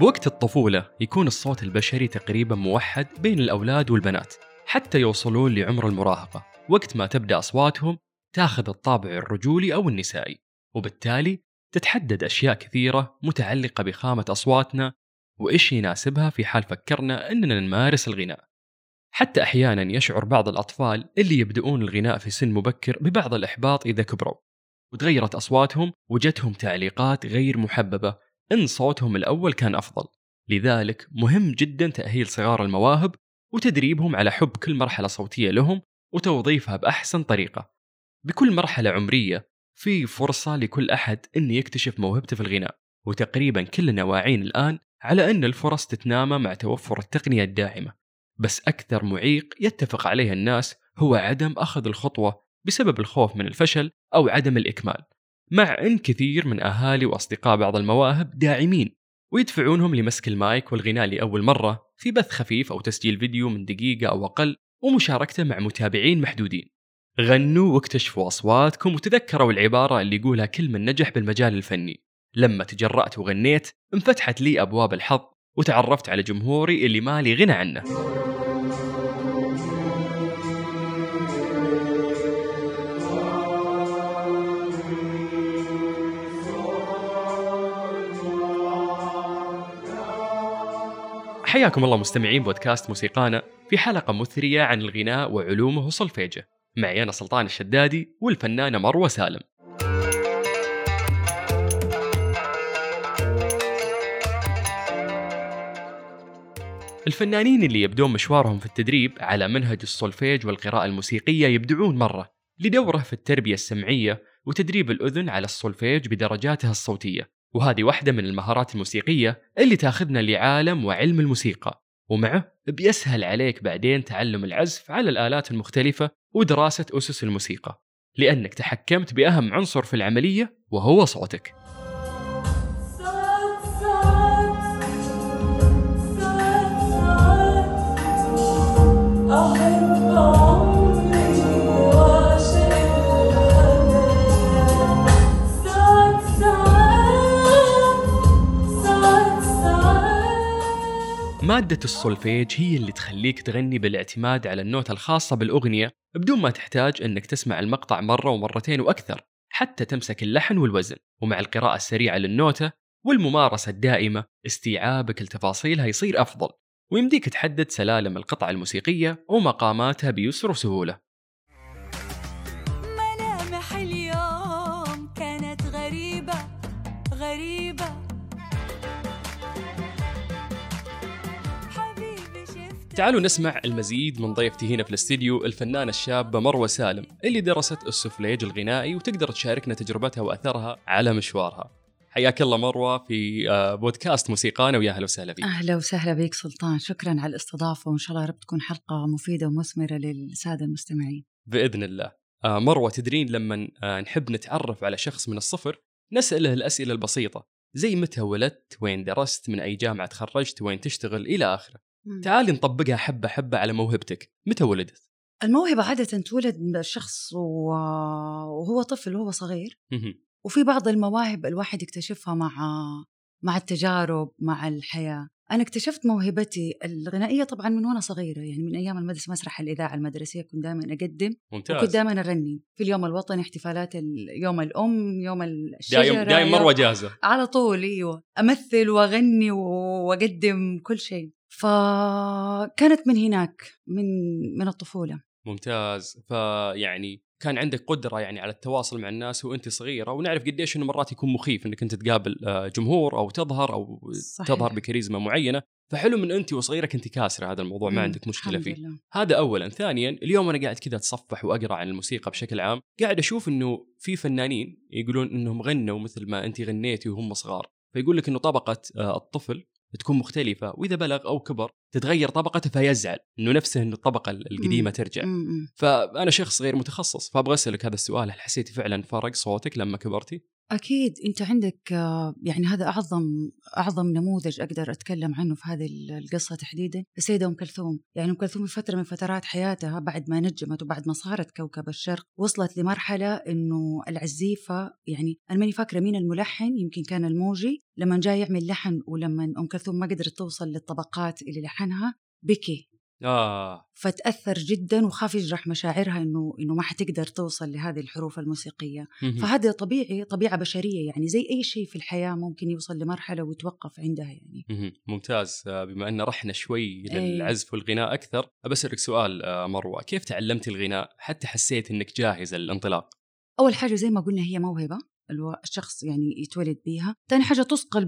بوقت الطفولة يكون الصوت البشري تقريبا موحد بين الأولاد والبنات حتى يوصلون لعمر المراهقة، وقت ما تبدأ أصواتهم تاخذ الطابع الرجولي أو النسائي، وبالتالي تتحدد أشياء كثيرة متعلقة بخامة أصواتنا وإيش يناسبها في حال فكرنا أننا نمارس الغناء. حتى أحيانا يشعر بعض الأطفال اللي يبدؤون الغناء في سن مبكر ببعض الإحباط إذا كبروا وتغيرت أصواتهم وجتهم تعليقات غير محببة إن صوتهم الأول كان أفضل. لذلك مهم جدا تأهيل صغار المواهب وتدريبهم على حب كل مرحلة صوتية لهم وتوظيفها بأحسن طريقة. بكل مرحلة عمرية في فرصة لكل أحد إن يكتشف موهبته في الغناء، وتقريبا كلنا واعين الآن على أن الفرص تتنامى مع توفر التقنية الداعمة، بس أكثر معيق يتفق عليه الناس هو عدم أخذ الخطوة بسبب الخوف من الفشل أو عدم الإكمال، مع أن كثير من أهالي وأصدقاء بعض المواهب داعمين ويدفعونهم لمسك المايك والغناء لأول مرة في بث خفيف أو تسجيل فيديو من دقيقة أو أقل ومشاركته مع متابعين محدودين. غنوا واكتشفوا أصواتكم وتذكروا العبارة اللي يقولها كل من نجح بالمجال الفني: لما تجرأت وغنيت انفتحت لي أبواب الحظ وتعرفت على جمهوري اللي ما لي غنى عنه. حياكم الله مستمعين بودكاست موسيقانا في حلقة مثرية عن الغناء وعلومه وصولفيجه، معي أنا سلطان الشدادي والفنانة مروة سالم. الفنانين اللي يبدون مشوارهم في التدريب على منهج الصولفيج والقراءة الموسيقية يبدعون مرة لدوره في التربية السمعية وتدريب الأذن على الصولفيج بدرجاتها الصوتية، وهذه واحدة من المهارات الموسيقية اللي تاخذنا لعالم وعلم الموسيقى، ومعه بيسهل عليك بعدين تعلم العزف على الآلات المختلفة ودراسة أسس الموسيقى، لأنك تحكمت بأهم عنصر في العملية وهو صوتك. مادة الصولفيج هي اللي تخليك تغني بالاعتماد على النوتة الخاصة بالأغنية بدون ما تحتاج أنك تسمع المقطع مرة ومرتين وأكثر حتى تمسك اللحن والوزن، ومع القراءة السريعة للنوتة والممارسة الدائمة استيعابك لتفاصيلها يصير أفضل، ويمديك تحدد سلالم القطعة الموسيقية ومقاماتها بيسر وسهولة. ملامح اليوم كانت غريبة تعالوا نسمع المزيد من ضيفتي هنا في الاستديو الفنانة الشابة مروة سالم اللي درست الصولفيج الغنائي وتقدر تشاركنا تجربتها وأثرها على مشوارها. حياك الله مروة في بودكاست موسيقانا ويا أهلا وسهلا بك. أهلا وسهلا بك سلطان، شكرا على الاستضافة وإن شاء الله يا رب تكون حلقة مفيدة ومثمرة للسادة المستمعين بإذن الله. مروة تدرين لما نحب نتعرف على شخص من الصفر نسأله الأسئلة البسيطة زي متى ولدت، وين درست، من أي جامعة تخرجت، وين تشتغل، إلى آخره. تعالي نطبقها حبة حبة على موهبتك. متى ولدت؟ الموهبة عادة تولد الشخص وهو طفل، وهو صغير، وفي بعض المواهب الواحد يكتشفها مع التجارب، مع الحياة. أنا اكتشفت موهبتي الغنائية طبعا من وأنا صغيرة، يعني من أيام المدرسة، مسرح الإذاعة المدرسية كنت دائما أقدم ممتاز. وكنت دائما أغني في اليوم الوطني، احتفالات يوم الأم، يوم الشجرة، دائما مروة جاهزة على طول. أيوة، أمثل وأغني وأقدم كل شيء، فكانت من هناك من الطفولة. ممتاز. فيعني كان عندك قدرة يعني على التواصل مع الناس وأنت صغيرة، ونعرف قديش إنه مرات يكون مخيف إنك أنت تقابل جمهور أو تظهر أو صحيح. تظهر بكاريزما معينة، فحلو من أنت وصغيرة كنت كاسرة هذا الموضوع، ما عندك مشكلة فيه. هذا أولا. ثانيا، اليوم أنا قاعد كذا أتصفح وأقرأ عن الموسيقى بشكل عام، قاعد أشوف إنه في فنانين يقولون إنهم غنوا مثل ما أنت غنيتي وهم صغار، فيقول لك إنه طبقة الطفل تكون مختلفة، وإذا بلغ أو كبر تتغير طبقته فيزعل إنه نفسه إنه الطبقة القديمة ترجع. فأنا شخص غير متخصص، فأبغى أسألك هذا السؤال: هل حسيتي فعلا فرق صوتك لما كبرتي؟ أكيد أنت عندك يعني هذا أعظم نموذج أقدر أتكلم عنه في هذه القصة تحديدا، السيدة أم كلثوم. يعني أم كلثوم في فترة من فترات حياتها بعد ما نجمت وبعد ما صارت كوكب الشرق وصلت لمرحلة إنه العزيفة، يعني أنا ماني فاكرة مين الملحن، يمكن كان الموجي، لما جاء يعمل لحن ولما أم كلثوم ما قدرت توصل للطبقات اللي لحنها بكي. فتأثر جدا وخاف يجرح مشاعرها إنه ما حتقدر توصل لهذه الحروف الموسيقية. فهذا طبيعي، طبيعة بشرية، يعني زي أي شيء في الحياة ممكن يوصل لمرحلة ويتوقف عندها. يعني ممتاز. بما أن رحنا شوي للعزف والغناء أكثر، أبسألك سؤال مروة، كيف تعلمت الغناء حتى حسيت أنك جاهزة للانطلاق؟ أول حاجة زي ما قلنا هي موهبة الشخص يعني يتولد بيها. تاني حاجة تُصقل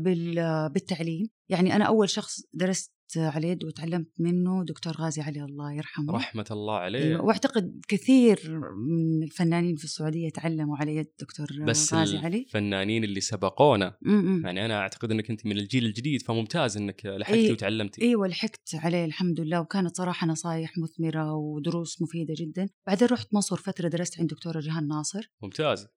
بالتعليم. يعني أنا أول شخص درست على يد وتعلمت منه دكتور غازي علي، الله يرحمه، رحمة الله عليه، واعتقد كثير من الفنانين في السعودية تعلموا على يد دكتور غازي علي، بس الفنانين اللي سبقونا. يعني أنا أعتقد أنك أنت من الجيل الجديد، فممتاز أنك لحقتي وتعلمتي. أيوة لحقت عليه الحمد لله، وكانت صراحة نصايح مثمرة ودروس مفيدة جدا. بعدين رحت مصر فترة، درست عند دكتورة جهان ناصر. ممتاز.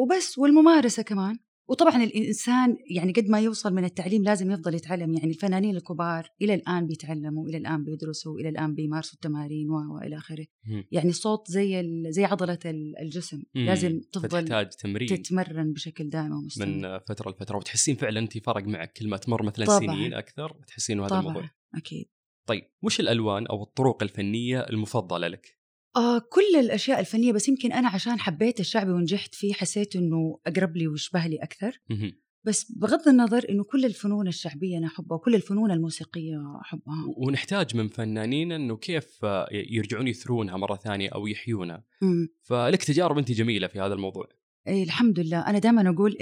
وبس، والممارسة كمان. وطبعا الإنسان يعني قد ما يوصل من التعليم لازم يفضل يتعلم. يعني الفنانين الكبار إلى الآن بيتعلموا، إلى الآن بيدرسوا، إلى الآن بيمارسوا التمارين وإلى آخره. يعني الصوت زي عضلة الجسم، لازم تفضل تتمرن بشكل دائم ومستمر من فترة لفترة. وتحسين فعلا أنت فرق معك كل ما تمر مثلا طبعاً. سنين أكثر تحسين هذا الموضوع أكيد. طيب، وش الألوان أو الطرق الفنية المفضلة لك؟ كل الأشياء الفنية، بس يمكن أنا عشان حبيت الشعبي ونجحت فيه حسيت أنه أقرب لي ويشبه لي أكثر. بس بغض النظر أنه كل الفنون الشعبية أنا أحبها، وكل الفنون الموسيقية أحبها. ونحتاج من فنانين أنه كيف يرجعون يثرونها مرة ثانية أو يحيونها. فلك تجارب أنت جميلة في هذا الموضوع. أي الحمد لله. أنا دائما أقول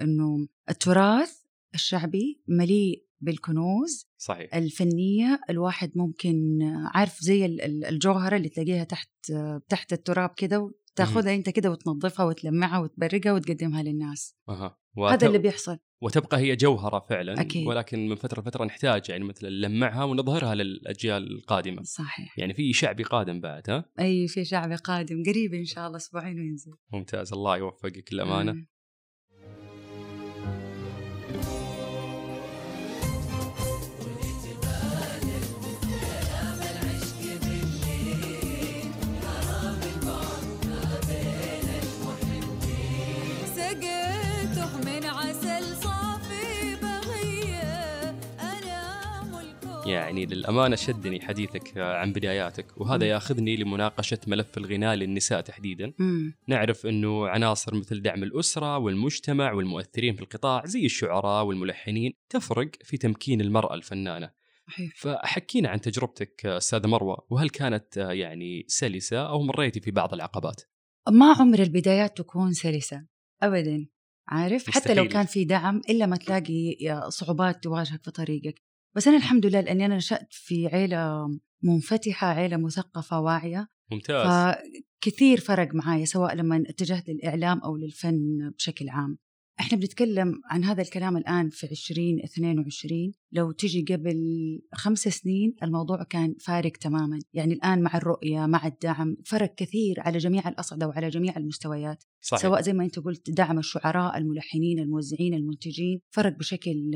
أنه التراث الشعبي مليء بالكنوز صحيح. الفنية الواحد ممكن، عارف، زي الجوهرة اللي تلاقيها تحت التراب كده، تاخذها انت كده وتنظفها وتلمعها وتبرقها وتقدمها للناس. هذا اللي بيحصل، وتبقى هي جوهرة فعلا أكيد. ولكن من فترة لفترة نحتاج يعني مثل نلمعها ونظهرها للأجيال القادمة صحيح. يعني في شعبي قادم بعد. أي في شعبي قادم قريب إن شاء الله، أسبوعين وينزل. ممتاز، الله يوفقك الأمانة. يعني للأمانة شدني حديثك عن بداياتك، وهذا ياخذني لمناقشة ملف الغناء للنساء تحديداً. نعرف أنه عناصر مثل دعم الأسرة والمجتمع والمؤثرين في القطاع زي الشعراء والملحنين تفرق في تمكين المرأة الفنانة. فحكينا عن تجربتك أستاذة مروة، وهل كانت يعني سلسة أو مريتي في بعض العقبات؟ ما عمر البدايات تكون سلسة أبداً، عارف، حتى لو كان في دعم إلا ما تلاقي صعوبات تواجهك في طريقك. بس أنا الحمد لله لأني أنا نشأت في عيلة منفتحة، عيلة مثقفة واعية. ممتاز. فكثير فرق معايا سواء لما اتجهت للإعلام أو للفن بشكل عام. إحنا بنتكلم عن هذا الكلام الآن في 2022، لو تجي قبل 5 سنين الموضوع كان فارق تماما. يعني الآن مع الرؤية، مع الدعم، فرق كثير على جميع الأصعدة وعلى جميع المستويات صحيح. سواء زي ما أنت قلت دعم الشعراء، الملحنين، الموزعين، المنتجين، فرق بشكل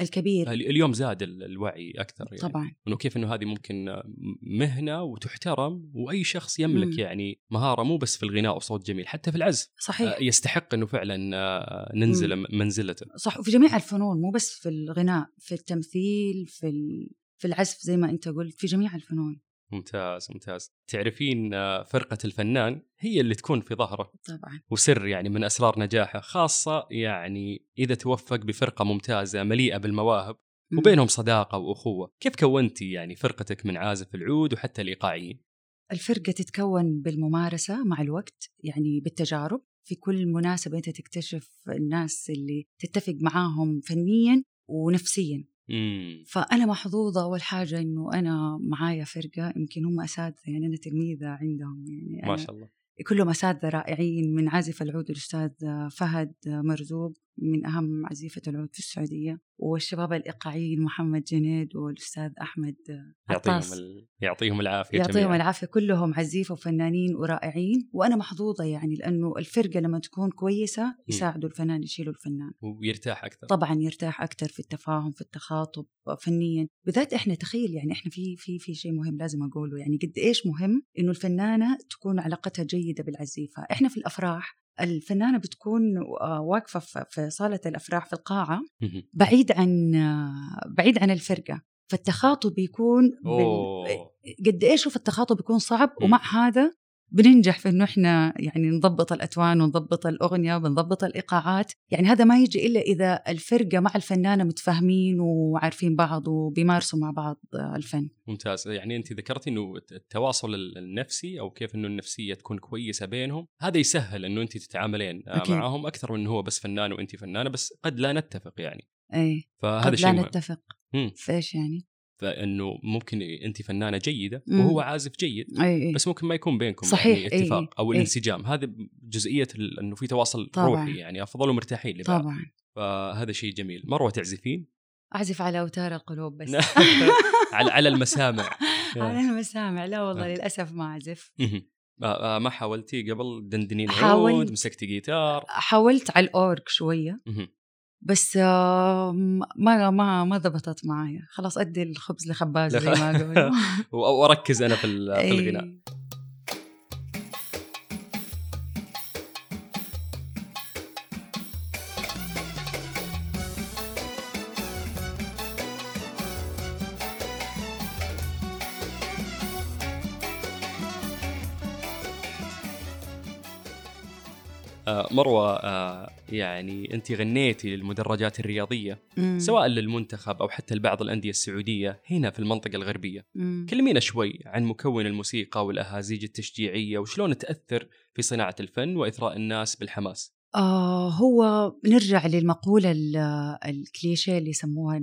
الكبير. اليوم زاد الوعي أكثر يعني. طبعا. إنه كيف إنه هذه ممكن مهنة وتحترم، وأي شخص يملك يعني مهارة مو بس في الغناء وصوت جميل، حتى في العزف صحيح. يستحق إنه فعلا ننزل منزلته صح. وفي جميع الفنون، مو بس في الغناء، في التمثيل، في العزف زي ما أنت قلت، في جميع الفنون. ممتاز ممتاز. تعرفين فرقة الفنان هي اللي تكون في ظهره طبعا، وسر يعني من أسرار نجاحه، خاصة يعني إذا توفق بفرقة ممتازة مليئة بالمواهب وبينهم صداقة وأخوة. كيف كونتي يعني فرقتك من عازف العود وحتى الإيقاعيين؟ الفرقة تتكون بالممارسة مع الوقت، يعني بالتجارب. في كل مناسبة أنت تكتشف الناس اللي تتفق معاهم فنيا ونفسيا. فأنا محظوظة. أول حاجة إنه أنا معايا فرقة، يمكن هم أساتذة، يعني أنا تلميذة عندهم، يعني ما شاء الله كلهم أساتذة رائعين، من عازف العود الأستاذ فهد مرزوق، من أهم عزيفة العود في السعودية، والشباب الإيقاعيين محمد جنيد والأستاذ أحمد عطاس يعطيهم العافية، يعطيهم العافية، كلهم عزيفة وفنانين ورائعين. وأنا محظوظة يعني لأنه الفرقة لما تكون كويسة يساعدوا الفنان، يشيلوا الفنان ويرتاح أكثر، طبعا يرتاح أكثر في التفاهم، في التخاطب فنيا بالذات. إحنا تخيل يعني إحنا في شيء مهم لازم أقوله، يعني قد إيش مهم إنه الفنانة تكون علاقتها جيدة بالعزيفة. إحنا في الأفراح الفنانة بتكون واقفة في صالة الأفراح في القاعة بعيد عن الفرقة، فالتخاطب بيكون قد إيش في التخاطب بيكون صعب، ومع هذا بننجح في إنه إحنا يعني نضبط الأتوان ونضبط الأغنية ونضبط الإيقاعات. يعني هذا ما يجي إلا إذا الفرقة مع الفنانة متفاهمين وعارفين بعض وبيمارسوا مع بعض الفن. ممتاز. يعني أنت ذكرتي إنه التواصل النفسي أو كيف إنه النفسية تكون كويسة بينهم، هذا يسهل إنه أنت تتعاملين معهم أكثر من هو بس فنان وأنت فنانة، بس قد لا نتفق يعني. إيه. فهذا شيء. لا نتفق. فإيش يعني؟ فإنه ممكن أنت فنانة جيدة وهو عازف جيد، بس ممكن ما يكون بينكم يعني اتفاق أو الانسجام. هذا جزئية إنه في تواصل روحي، يعني أفضلوا مرتاحين لبعض. فهذا شيء جميل. مروة تعزفين؟ أعزف على أوتار القلوب بس. على المسامع. على المسامع لا والله للأسف ما أعزف. ما حاولتي قبل دندنين العود، مسكتي جيتار؟ حاولت على الأورج شوية بس ما ضبطت معايا، خلاص أدي الخبز لخباز زي ما أقول. وأركز أنا في الغناء. مروة، يعني أنت غنيتي للمدرجات الرياضية سواء للمنتخب أو حتى لبعض الأندية السعودية هنا في المنطقة الغربية. كلمينا شوي عن مكون الموسيقى والأهازيج التشجيعية وشلون تأثر في صناعة الفن وإثراء الناس بالحماس. هو نرجع للمقولة الكليشيه اللي يسموها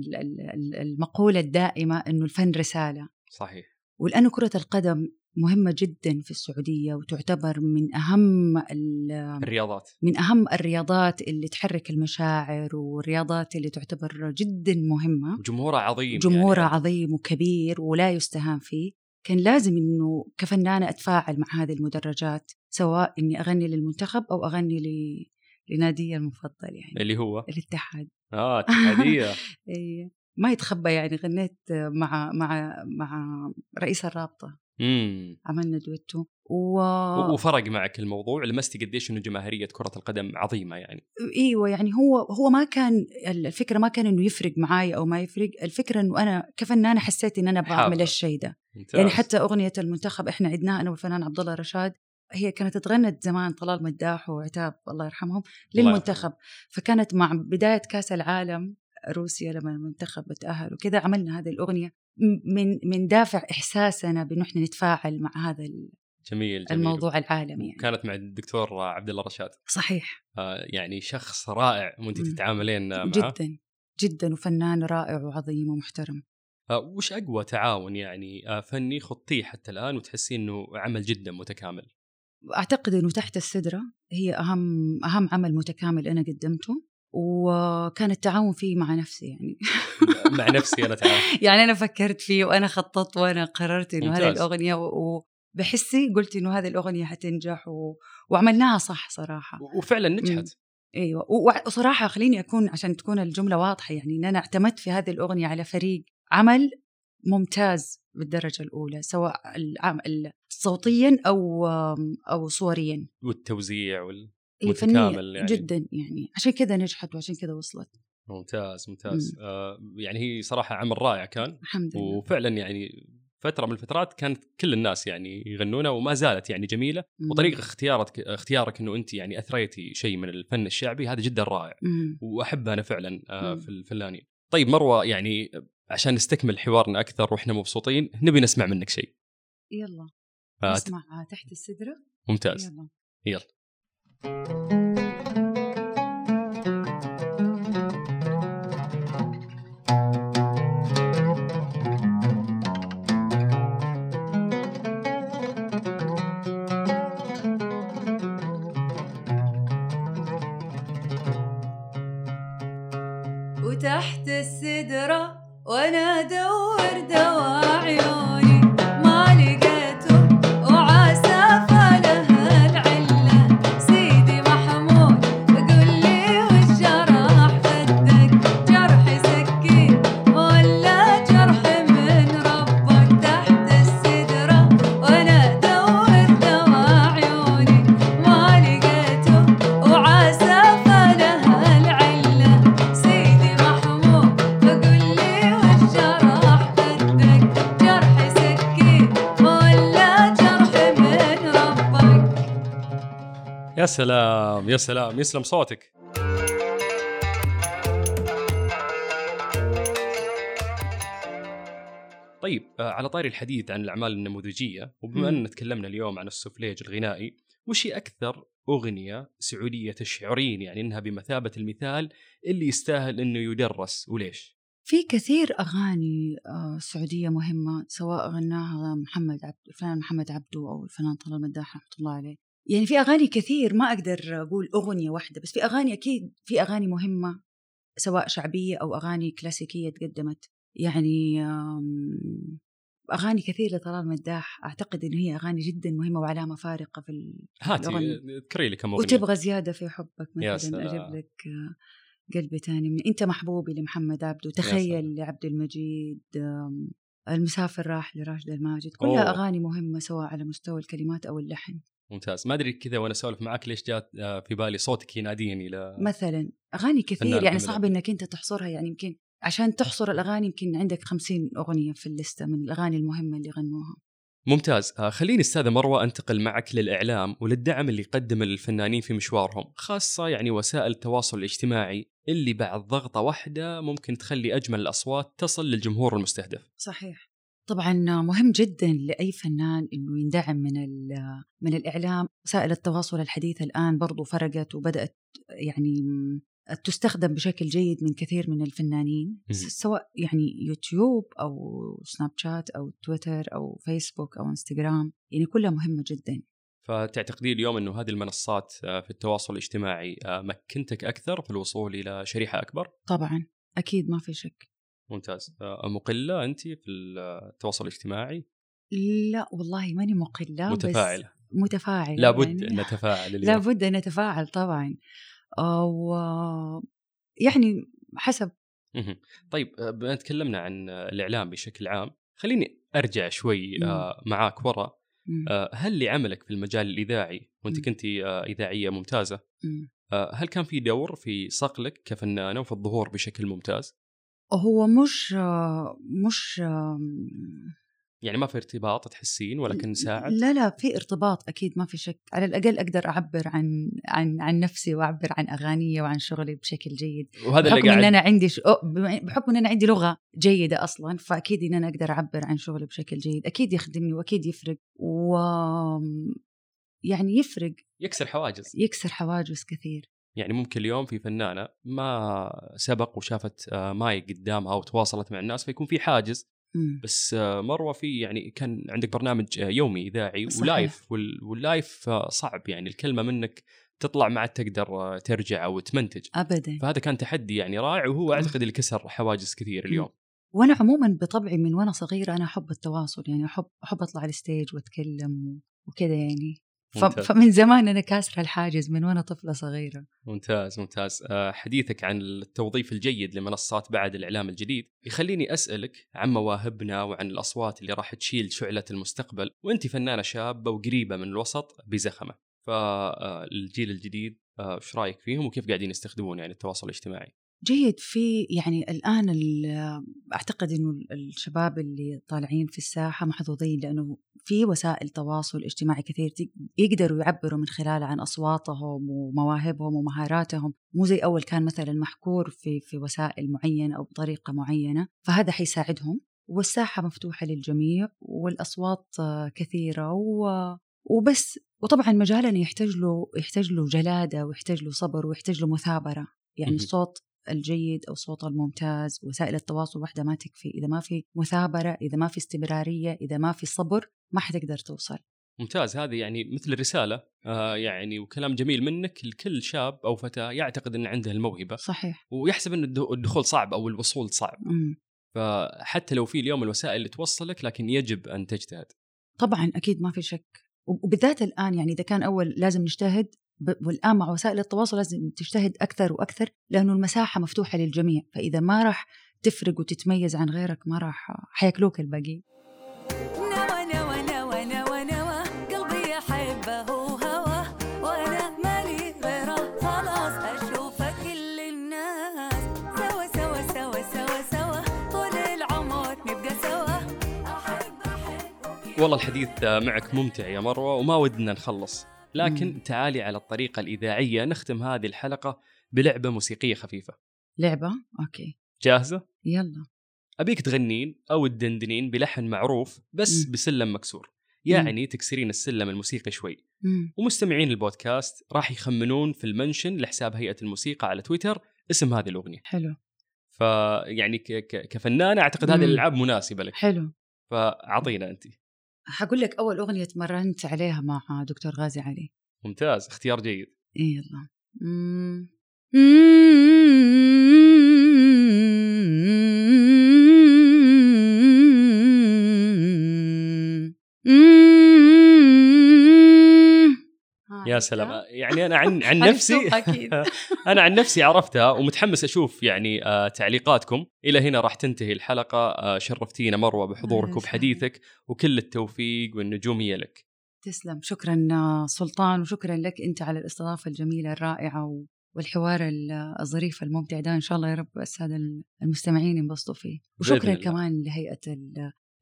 المقولة الدائمة أنه الفن رسالة. صحيح. ولأنه كرة القدم مهمة جدا في السعودية وتعتبر من أهم الرياضات اللي تحرك المشاعر، والرياضات اللي تعتبر جدا مهمة، جمهورها عظيم وكبير ولا يستهان فيه. كان لازم إنه كفنانة أتفاعل مع هذه المدرجات، سواء إني أغني للمنتخب أو أغني لنادي المفضل، يعني اللي هو الاتحاد. اتحادية. ما يتخبى يعني، غنيت مع رئيس الرابطة، عملنا دويتو وفرق معك الموضوع، لمستي قديش إنه جماهيرية كرة القدم عظيمة يعني. إيوه، يعني هو ما كان الفكرة، ما كان إنه يفرق معاي أو ما يفرق، الفكرة إنه أنا كفنانة حسيت إن أنا بعمل الشيء ده. يعني حتى أغنية المنتخب إحنا عدناها أنا والفنان عبدالله رشاد، هي كانت تغنت زمان طلال مداح وعتاب الله يرحمهم للمنتخب، فكانت مع بداية كأس العالم روسيا لما المنتخب تأهل وكذا، عملنا هذه الأغنية من دافع إحساسنا بأنه إحنا نتفاعل مع هذا جميل. الموضوع العالمي يعني. كانت مع الدكتور عبدالله رشاد. صحيح. يعني شخص رائع وانت تتعاملين معه، جدا جدا، وفنان رائع وعظيم ومحترم. وش أقوى تعاون يعني فني خطيه حتى الآن وتحسي إنه عمل جدا متكامل؟ أعتقد إنه تحت السدرة هي أهم عمل متكامل أنا قدمته، وكان التعاون فيه مع نفسي يعني. مع نفسي أنا تعاون. يعني أنا فكرت فيه وأنا خططت وأنا قررت إنه هذه الأغنية وبحسي قلت إنه هذه الأغنية هتنجح وعملناها صح صراحة، وفعلا نجحت. أيوة، وصراحة خليني أكون عشان تكون الجملة واضحة، يعني إن أنا اعتمدت في هذه الأغنية على فريق عمل ممتاز بالدرجة الأولى، سواء صوتيا أو صوريا، والتوزيع متكامل يعني. جدا يعني، عشان كذا نجحت وعشان كذا وصلت. ممتاز. يعني هي صراحة عمل رائع كان، الحمد لله. وفعلا يعني فترة من الفترات كانت كل الناس يعني يغنونها وما زالت يعني جميلة. وطريقة اختيارك أنه أنت يعني أثريتي شيء من الفن الشعبي، هذا جدا رائع وأحبها أنا فعلا في الفنانين. طيب مروة، يعني عشان نستكمل حوارنا أكثر وإحنا مبسوطين، نبي نسمع منك شيء. يلا نسمع تحت السدرة. ممتاز. يلا. السدرة وانا ادور دوا عيوني ما لقيته وعسى فلها العلة سيدي محمود قل لي والجرح بدك جرح سكين ولا جرح من ربك تحت السدرة وانا ادور دوا عيوني ما لقيته وعسى فلها العلة سيدي محمود قل لي والجرح بدك جرح سكين ولا جرح من ربك. يا سلام يا سلام، يسلم صوتك. طيب على طاري الحديث عن الأعمال النموذجية، وبما أن تكلمنا اليوم عن الصولفيج الغنائي، وش هي أكثر أغنية سعودية تشعرين يعني أنها بمثابة المثال اللي يستاهل أنه يدرس وليش؟ في كثير أغاني سعودية مهمة، سواء غناها الفنان محمد عبدو أو الفنان طلال مداح رحمة الله عليه. يعني في أغاني كثير، ما أقدر أقول أغنية واحدة، بس في أغاني أكيد، في أغاني مهمة سواء شعبية أو أغاني كلاسيكية تقدمت. يعني أغاني كثير لطلال مداح، أعتقد إنه هي أغاني جدا مهمة وعلامة فارقة في الأغنية. اذكري لي كم أغنية. وتبغى زيادة في حبك مثلا، أجيب لك قلبي تاني، من أنت محبوبي لمحمد عبدو، تخيل لعبد المجيد، المسافر راح لراشد الماجد، كلها أغاني مهمة سواء على مستوى الكلمات أو اللحن. ممتاز. ما أدري كذا وأنا سولف معك ليش جات في بالي صوتك يناديني مثلا أغاني كثير، يعني صعب إنك أنت تحصرها. يعني يمكن عشان تحصر الأغاني يمكن عندك 50 أغنية في الليستة من الأغاني المهمة اللي غنوها. ممتاز. خليني أستاذة مروة أنتقل معك للإعلام وللدعم اللي قدم الفنانين في مشوارهم، خاصة يعني وسائل التواصل الاجتماعي اللي بعد ضغطة واحدة ممكن تخلي أجمل الأصوات تصل للجمهور المستهدف. صحيح، طبعا مهم جدا لأي فنان إنه يندعم من الإعلام. وسائل التواصل الحديثة الآن برضو فرقت وبدأت يعني تستخدم بشكل جيد من كثير من الفنانين، سواء يعني يوتيوب أو سناب شات أو تويتر أو فيسبوك أو إنستغرام، يعني كلها مهمة جدا. فتعتقدين اليوم أنه هذه المنصات في التواصل الاجتماعي مكنتك أكثر في الوصول إلى شريحة أكبر؟ طبعا أكيد، ما في شك. ممتاز. مقلة أنت في التواصل الاجتماعي؟ لا والله ماني مقلة، متفاعلة. بس متفاعلة، لابد أن نتفاعل اليوم. لابد أن نتفاعل طبعا، أو يعني حسب. طيب تكلمنا عن الإعلام بشكل عام، خليني أرجع شوي معاك ورا. هل لعملك في المجال الإذاعي، وأنت كنت إذاعية ممتازة، هل كان في دور في صقلك كفنانة وفي الظهور بشكل ممتاز؟ هو مش يعني ما في ارتباط تحسين، ولكن ساعد؟ لا في ارتباط أكيد، ما في شك. على الأقل أقدر أعبر عن نفسي وأعبر عن أغانية وعن شغلي بشكل جيد، بحكم أن أنا عندي لغة جيدة أصلا، فأكيد أن أنا أقدر أعبر عن شغلي بشكل جيد. أكيد يخدمني وأكيد يفرق، يعني يفرق، يكسر حواجز كثير. يعني ممكن اليوم في فنانة ما سبق وشافت مايك قدامها وتواصلت مع الناس فيكون في حاجز. بس مروة في يعني كان عندك برنامج يومي إذاعي ولايف، واللايف صعب، يعني الكلمة منك تطلع ما تقدر ترجع أو تمنتج أبدا، فهذا كان تحدي يعني رائع، وهو أعتقد اللي كسر حواجز كثير اليوم. وأنا عموما بطبعي من وأنا صغيرة أنا أحب التواصل، يعني أحب أطلع على الستيج وأتكلم وكذا، يعني فمن زمان أنا كاسرة الحاجز من وأنا طفلة صغيرة. ممتاز. حديثك عن التوظيف الجيد لمنصات بعد الإعلام الجديد يخليني أسألك عن مواهبنا وعن الأصوات اللي راح تشيل شعلة المستقبل، وأنت فنانة شابة وقريبة من الوسط بزخمة، فالجيل الجديد إيش رأيك فيهم وكيف قاعدين يستخدمون يعني التواصل الاجتماعي؟ جيد. في يعني الآن أعتقد إنه الشباب اللي طالعين في الساحة محظوظين، لأنه في وسائل تواصل اجتماعي كثير يقدروا يعبروا من خلالها عن أصواتهم ومواهبهم ومهاراتهم، مو زي أول كان مثلا محكور في وسائل معينة أو بطريقة معينة، فهذا حيساعدهم. والساحة مفتوحة للجميع والأصوات كثيرة وبس. وطبعا مجالنا يحتاج له جلادة، ويحتاج له صبر، ويحتاج له مثابرة. يعني الصوت الجيد أو صوت الممتاز، وسائل التواصل وحدة ما تكفي، إذا ما في مثابرة، إذا ما في استمرارية، إذا ما في صبر، ما حتقدر توصل. ممتاز. هذه يعني مثل الرسالة يعني وكلام جميل منك لكل شاب أو فتاة يعتقد أن عنده الموهبة صحيح ويحسب أن الدخول صعب أو الوصول صعب. فحتى لو في اليوم الوسائل اللي توصلك لكن يجب أن تجتهد. طبعا أكيد ما في شك، وبالذات الآن يعني إذا كان أول لازم نجتهد، والآن مع وسائل التواصل لازم تجتهد أكثر وأكثر، لأنه المساحة مفتوحة للجميع، فإذا ما راح تفرق وتتميز عن غيرك ما راح حياكلوك الباقي. والله الحديث معك ممتع يا مروة وما ودنا نخلص، لكن تعالي على الطريقة الإذاعية نختم هذه الحلقة بلعبة موسيقية خفيفة. لعبة؟ أوكي، جاهزة؟ يلا. أبيك تغنين أو تدندنين بلحن معروف بس بسلم مكسور، يعني تكسرين السلم الموسيقي شوي، ومستمعين البودكاست راح يخمنون في المنشن لحساب هيئة الموسيقى على تويتر اسم هذه الأغنية. حلو. فيعني كفنانة أعتقد هذه الألعاب مناسبة لك. حلو، فعطينا أنت. هقول لك أول أغنية تمرنت عليها مع دكتور غازي علي. ممتاز، اختيار جيد. يلا. يا سلام، يعني أنا عن نفسي أنا عن نفسي عرفتها ومتحمس أشوف يعني تعليقاتكم. إلى هنا راح تنتهي الحلقة. شرفتينا مروة بحضورك وبحديثك، وكل التوفيق والنجومية لك. تسلم. شكرا سلطان، وشكرا لك أنت على الاستضافة الجميلة الرائعة والحوار الظريف الممتع ده. إن شاء الله يا رب السادة المستمعين ينبسطوا فيه، وشكرا كمان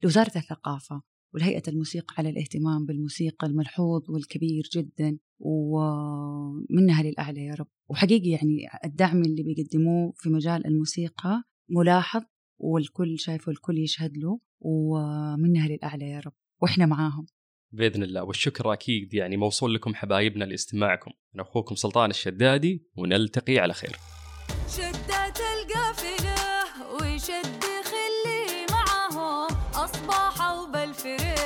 لوزارة الثقافة والهيئة الموسيقى على الاهتمام بالموسيقى الملحوظ والكبير جداً، ومنها للأعلى يا رب. وحقيقي يعني الدعم اللي بيقدموه في مجال الموسيقى ملاحظ، والكل شايفه، الكل يشهد له، ومنها للأعلى يا رب، وإحنا معاهم بإذن الله. والشكر أكيد يعني موصول لكم حبايبنا لاستماعكم. أنا أخوكم سلطان الشدادي، ونلتقي على خير. شدات القافلة وشد خلي معهم أصباح وبالفرق.